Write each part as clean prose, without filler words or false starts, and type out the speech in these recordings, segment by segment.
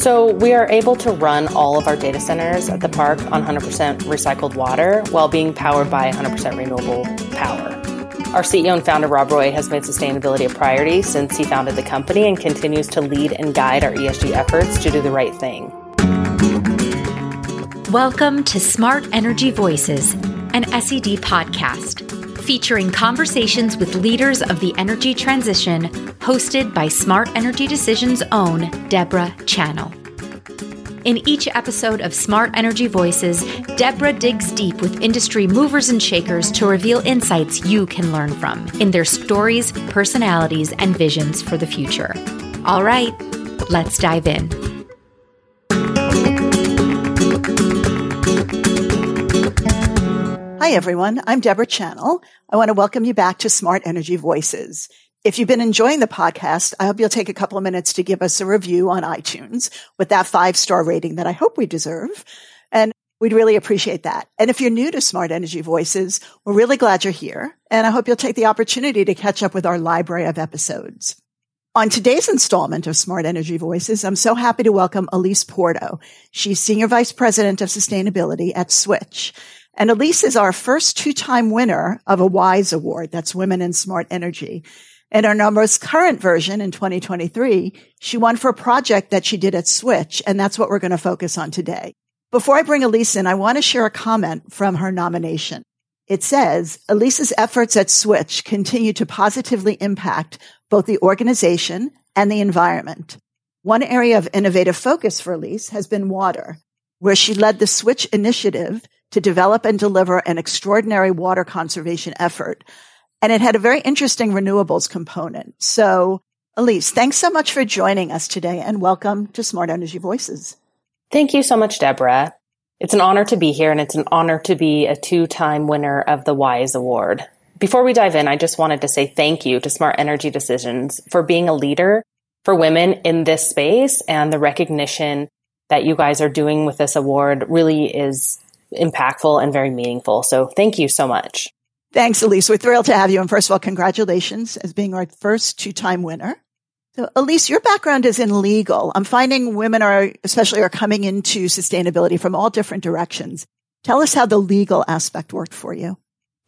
So we are able to run all of our data centers at the park on 100% recycled water while being powered by 100% renewable power. Our CEO and founder, Rob Roy, has made sustainability a priority since he founded the company and continues to lead and guide our ESG efforts to do the right thing. Welcome to Smart Energy Voices, an SED podcast featuring conversations with leaders of the energy transition, hosted by Smart Energy Decisions' own Debra Chanil. In each episode of Smart Energy Voices, Debra digs deep with industry movers and shakers to reveal insights you can learn from in their stories, personalities, and visions for the future. All right, let's dive in. Hi, everyone. I'm Debra Chanil. I want to welcome you back to Smart Energy Voices. If you've been enjoying the podcast, I hope you'll take a couple of minutes to give us a review on iTunes with that 5-star rating that I hope we deserve. And we'd really appreciate that. And if you're new to Smart Energy Voices, we're really glad you're here. And I hope you'll take the opportunity to catch up with our library of episodes. On today's installment of Smart Energy Voices, I'm so happy to welcome Elise Porto. She's Senior Vice President of Sustainability at Switch. And Elise is our first 2-time winner of a WISE Award. That's Women in Smart Energy. In our most current version in 2023, she won for a project that she did at Switch, and that's what we're going to focus on today. Before I bring Elise in, I want to share a comment from her nomination. It says, Elise's efforts at Switch continue to positively impact both the organization and the environment. One area of innovative focus for Elise has been water, where she led the Switch initiative to develop and deliver an extraordinary water conservation effort. And it had a very interesting renewables component. So, Elise, thanks so much for joining us today and welcome to Smart Energy Voices. Thank you so much, Debra. It's an honor to be here, and it's an honor to be a 2-time winner of the WISE Award. Before we dive in, I just wanted to say thank you to Smart Energy Decisions for being a leader for women in this space, and the recognition that you guys are doing with this award really is impactful and very meaningful. So thank you so much. Thanks, Elise. We're thrilled to have you. And first of all, congratulations as being our first 2-time winner. So, Elise, your background is in legal. I'm finding women especially are coming into sustainability from all different directions. Tell us how the legal aspect worked for you.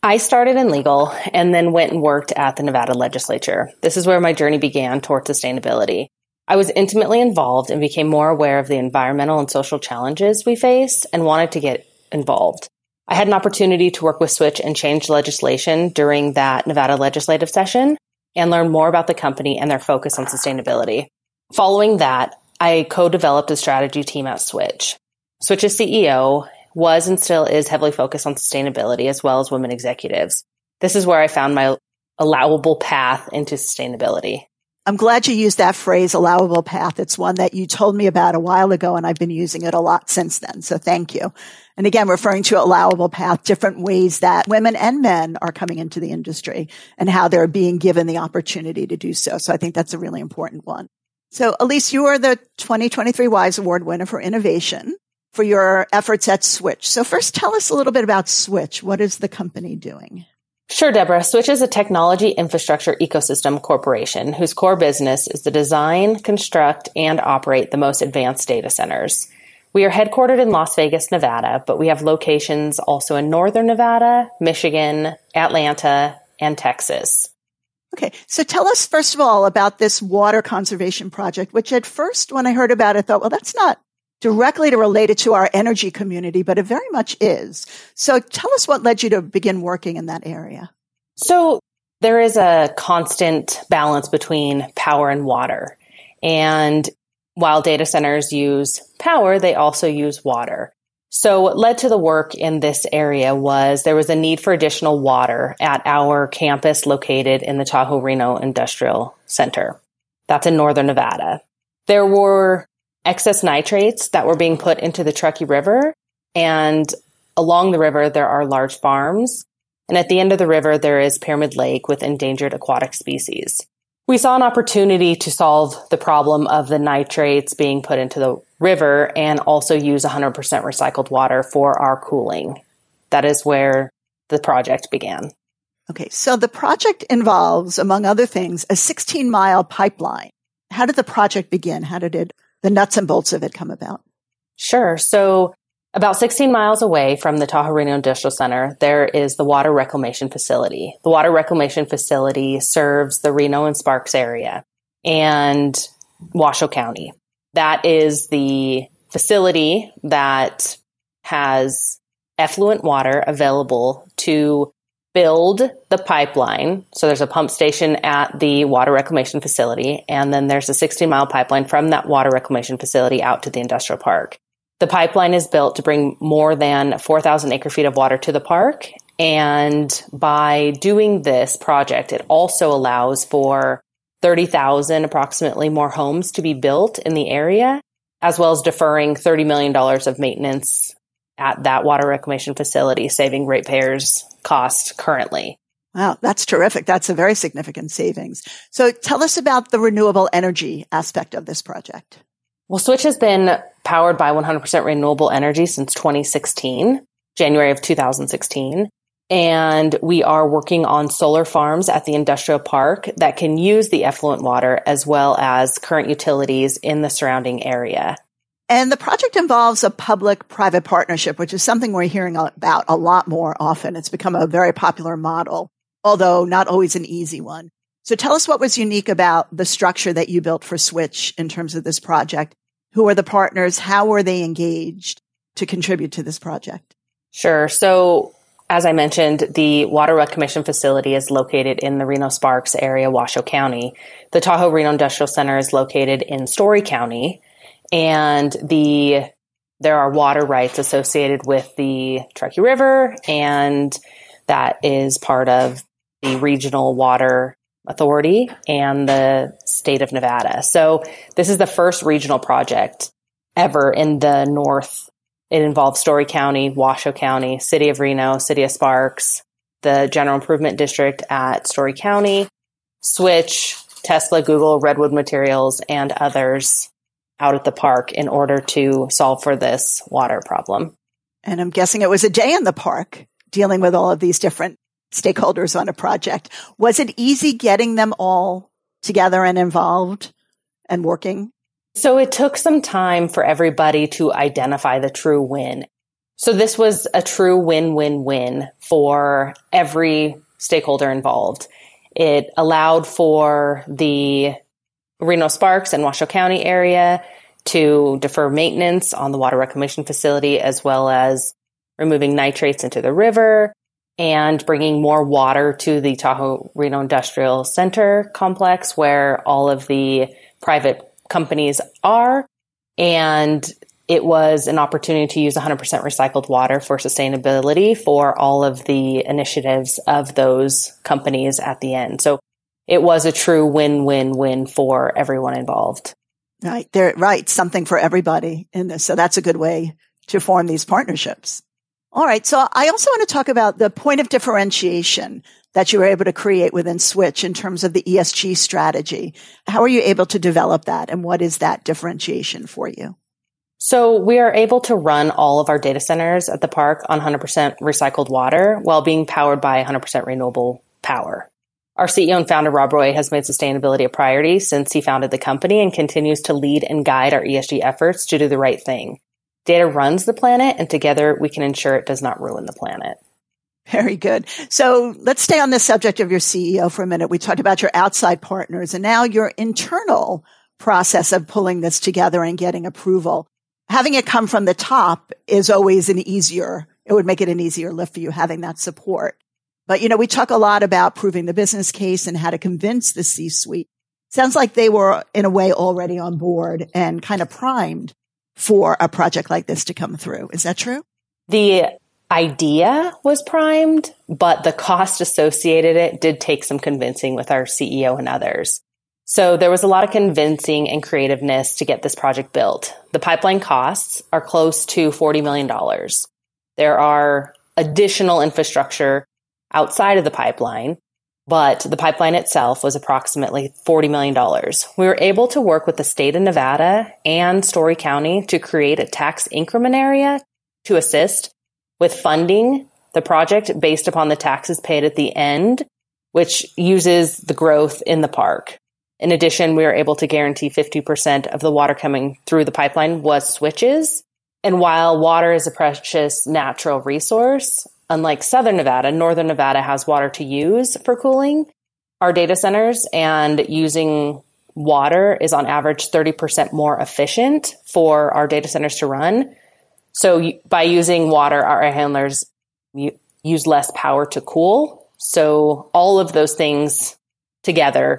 I started in legal and then went and worked at the Nevada legislature. This is where my journey began toward sustainability. I was intimately involved and became more aware of the environmental and social challenges we face and wanted to get involved. I had an opportunity to work with Switch and change legislation during that Nevada legislative session and learn more about the company and their focus on sustainability. Following that, I co-developed a strategy team at Switch. Switch's CEO was and still is heavily focused on sustainability as well as women executives. This is where I found my allowable path into sustainability. I'm glad you used that phrase, allowable path. It's one that you told me about a while ago, and I've been using it a lot since then. So thank you. And again, referring to allowable path, different ways that women and men are coming into the industry and how they're being given the opportunity to do so. So I think that's a really important one. So Elise, you are the 2023 WISE Award winner for innovation for your efforts at Switch. So first, tell us a little bit about Switch. What is the company doing? Sure, Debra. Switch is a technology infrastructure ecosystem corporation whose core business is to design, construct, and operate the most advanced data centers. We are headquartered in Las Vegas, Nevada, but we have locations also in Northern Nevada, Michigan, Atlanta, and Texas. Okay. So tell us, first of all, about this water conservation project, which at first, when I heard about it, I thought, well, that's not directly related to our energy community, but it very much is. So tell us what led you to begin working in that area. So there is a constant balance between power and water. And while data centers use power, they also use water. So what led to the work in this area was there was a need for additional water at our campus located in the Tahoe Reno Industrial Center. That's in Northern Nevada. There were excess nitrates that were being put into the Truckee River. And along the river, there are large farms. And at the end of the river, there is Pyramid Lake with endangered aquatic species. We saw an opportunity to solve the problem of the nitrates being put into the river and also use 100% recycled water for our cooling. That is where the project began. Okay, so the project involves, among other things, a 16-mile pipeline. How did the project begin? How did it the nuts and bolts of it come about? Sure. So about 16 miles away from the Tahoe Reno Industrial Center, there is the Water Reclamation Facility. The Water Reclamation Facility serves the Reno and Sparks area and Washoe County. That is the facility that has effluent water available to build the pipeline. So there's a pump station at the Water Reclamation Facility, and then there's a 16-mile pipeline from that Water Reclamation Facility out to the industrial park. The pipeline is built to bring more than 4,000 acre-feet of water to the park. And by doing this project, it also allows for 30,000 approximately more homes to be built in the area, as well as deferring $30 million of maintenance at that Water Reclamation Facility, saving ratepayers costs currently. Wow, that's terrific. That's a very significant savings. So tell us about the renewable energy aspect of this project. Well, Switch has been powered by 100% renewable energy since January of 2016. And we are working on solar farms at the industrial park that can use the effluent water as well as current utilities in the surrounding area. And the project involves a public-private partnership, which is something we're hearing about a lot more often. It's become a very popular model, although not always an easy one. So tell us what was unique about the structure that you built for Switch in terms of this project. Who are the partners? How were they engaged to contribute to this project? Sure. So as I mentioned, the Water Reclamation Facility is located in the Reno-Sparks area, Washoe County. The Tahoe Reno Industrial Center is located in Storey County, and there are water rights associated with the Truckee River, and that is part of the regional water authority and the state of Nevada. So this is the first regional project ever in the north. It involves Storey County, Washoe County, City of Reno, City of Sparks, the General Improvement District at Storey County, Switch, Tesla, Google, Redwood Materials, and others out at the park in order to solve for this water problem. And I'm guessing it was a day in the park dealing with all of these different stakeholders on a project. Was it easy getting them all together and involved and working? So it took some time for everybody to identify the true win. So this was a true win-win-win for every stakeholder involved. It allowed for the Reno-Sparks and Washoe County area to defer maintenance on the Water Reclamation Facility, as well as removing nitrates into the river, and bringing more water to the Tahoe Reno Industrial Center complex where all of the private companies are. And it was an opportunity to use 100% recycled water for sustainability for all of the initiatives of those companies at the end. So it was a true win-win-win for everyone involved. Right. Right. Something for everybody in this. So that's a good way to form these partnerships. All right. So I also want to talk about the point of differentiation that you were able to create within Switch in terms of the ESG strategy. How are you able to develop that? And what is that differentiation for you? So we are able to run all of our data centers at the park on 100% recycled water while being powered by 100% renewable power. Our CEO and founder, Rob Roy, has made sustainability a priority since he founded the company and continues to lead and guide our ESG efforts to do the right thing. Data runs the planet, and together we can ensure it does not ruin the planet. Very good. So let's stay on the subject of your CEO for a minute. We talked about your outside partners and now your internal process of pulling this together and getting approval. Having it come from the top is always it would make it an easier lift for you having that support. But, we talk a lot about proving the business case and how to convince the C-suite. Sounds like they were, in a way, already on board and kind of primed for a project like this to come through. Is that true? The idea was primed, but the cost associated it did take some convincing with our CEO and others. So there was a lot of convincing and creativeness to get this project built. The pipeline costs are close to $40 million. There are additional infrastructure outside of the pipeline, but the pipeline itself was approximately $40 million. We were able to work with the state of Nevada and Storey County to create a tax increment area to assist with funding the project based upon the taxes paid at the end, which uses the growth in the park. In addition, we were able to guarantee 50% of the water coming through the pipeline was switches. And while water is a precious natural resource, unlike Southern Nevada, Northern Nevada has water to use for cooling our data centers, and using water is on average 30% more efficient for our data centers to run. So by using water, our air handlers use less power to cool. So all of those things together,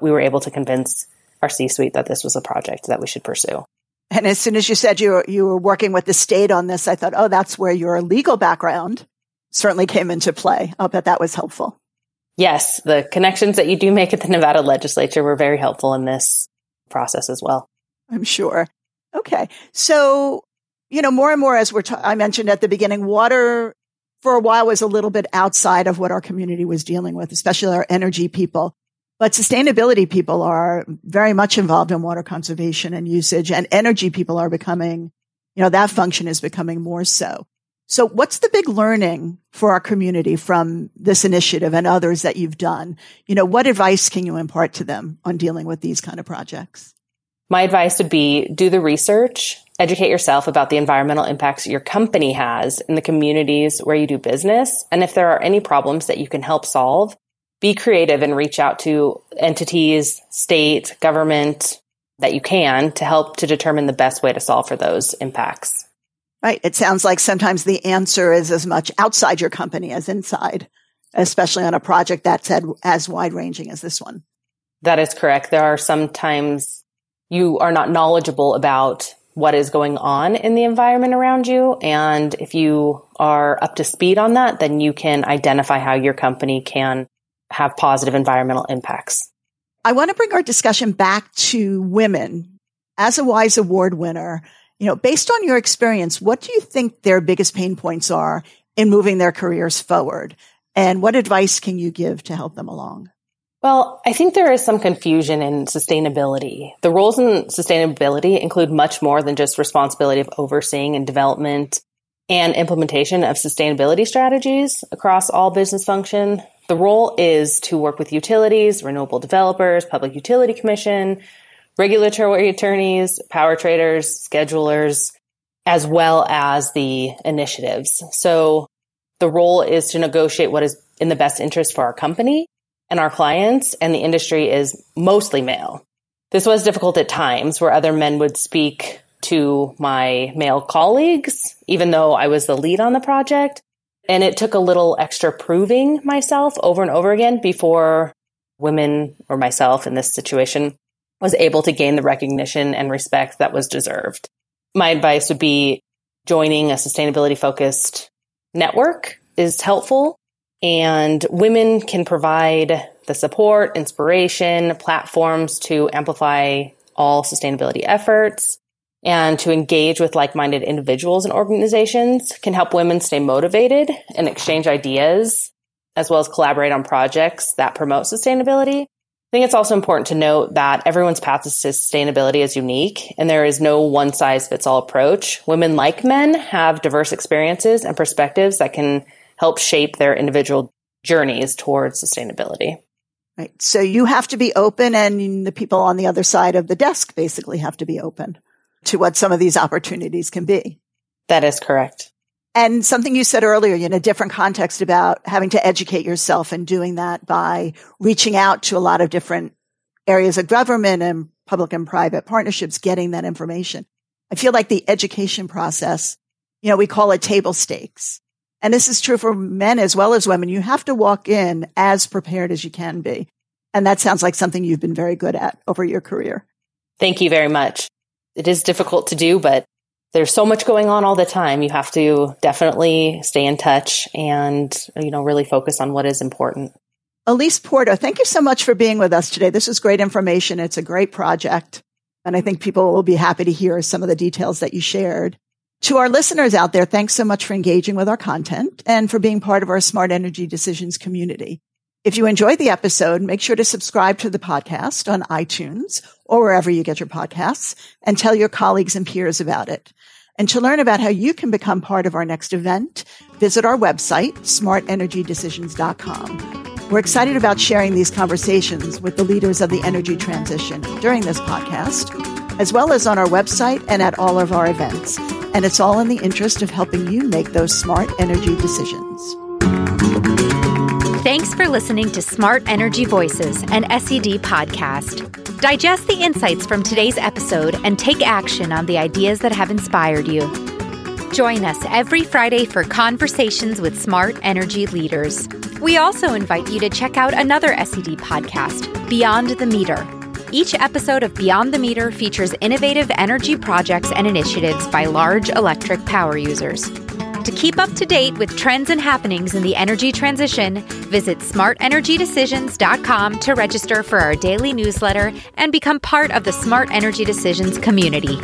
we were able to convince our C-suite that this was a project that we should pursue. And as soon as you said you were working with the state on this, I thought, oh, that's where your legal background certainly came into play. I'll bet that was helpful. Yes, the connections that you do make at the Nevada legislature were very helpful in this process as well. I'm sure. Okay. So, more and more, as I mentioned at the beginning, water for a while was a little bit outside of what our community was dealing with, especially our energy people. But sustainability people are very much involved in water conservation and usage, and energy people are becoming, that function is becoming more so. So what's the big learning for our community from this initiative and others that you've done? What advice can you impart to them on dealing with these kind of projects? My advice would be do the research, educate yourself about the environmental impacts your company has in the communities where you do business. And if there are any problems that you can help solve, be creative and reach out to entities, state, government that you can to help to determine the best way to solve for those impacts. Right. It sounds like sometimes the answer is as much outside your company as inside, especially on a project that's as wide-ranging as this one. That is correct. There are sometimes you are not knowledgeable about what is going on in the environment around you. And if you are up to speed on that, then you can identify how your company can have positive environmental impacts. I want to bring our discussion back to women. As a WISE Award winner, based on your experience, what do you think their biggest pain points are in moving their careers forward? And what advice can you give to help them along? Well, I think there is some confusion in sustainability. The roles in sustainability include much more than just responsibility of overseeing and development and implementation of sustainability strategies across all business function. The role is to work with utilities, renewable developers, public utility commission, regulatory attorneys, power traders, schedulers, as well as the initiatives. So the role is to negotiate what is in the best interest for our company and our clients, and the industry is mostly male. This was difficult at times where other men would speak to my male colleagues, even though I was the lead on the project. And it took a little extra proving myself over and over again before women, or myself in this situation, was able to gain the recognition and respect that was deserved. My advice would be joining a sustainability-focused network is helpful, and women can provide the support, inspiration, platforms to amplify all sustainability efforts. And to engage with like-minded individuals and organizations can help women stay motivated and exchange ideas, as well as collaborate on projects that promote sustainability. I think it's also important to note that everyone's path to sustainability is unique, and there is no one-size-fits-all approach. Women, like men, have diverse experiences and perspectives that can help shape their individual journeys towards sustainability. Right. So you have to be open, and the people on the other side of the desk basically have to be open to what some of these opportunities can be. That is correct. And something you said earlier, in a different context about having to educate yourself and doing that by reaching out to a lot of different areas of government and public and private partnerships, getting that information. I feel like the education process, we call it table stakes. And this is true for men as well as women. You have to walk in as prepared as you can be. And that sounds like something you've been very good at over your career. Thank you very much. It is difficult to do, but there's so much going on all the time. You have to definitely stay in touch and, really focus on what is important. Elise Porto, thank you so much for being with us today. This is great information. It's a great project. And I think people will be happy to hear some of the details that you shared. To our listeners out there, thanks so much for engaging with our content and for being part of our Smart Energy Decisions community. If you enjoyed the episode, make sure to subscribe to the podcast on iTunes or wherever you get your podcasts, and tell your colleagues and peers about it. And to learn about how you can become part of our next event, visit our website, smartenergydecisions.com. We're excited about sharing these conversations with the leaders of the energy transition during this podcast, as well as on our website and at all of our events. And it's all in the interest of helping you make those smart energy decisions. Thanks for listening to Smart Energy Voices, an SED podcast. Digest the insights from today's episode and take action on the ideas that have inspired you. Join us every Friday for conversations with smart energy leaders. We also invite you to check out another SED podcast, Beyond the Meter. Each episode of Beyond the Meter features innovative energy projects and initiatives by large electric power users. To keep up to date with trends and happenings in the energy transition, visit smartenergydecisions.com to register for our daily newsletter and become part of the Smart Energy Decisions community.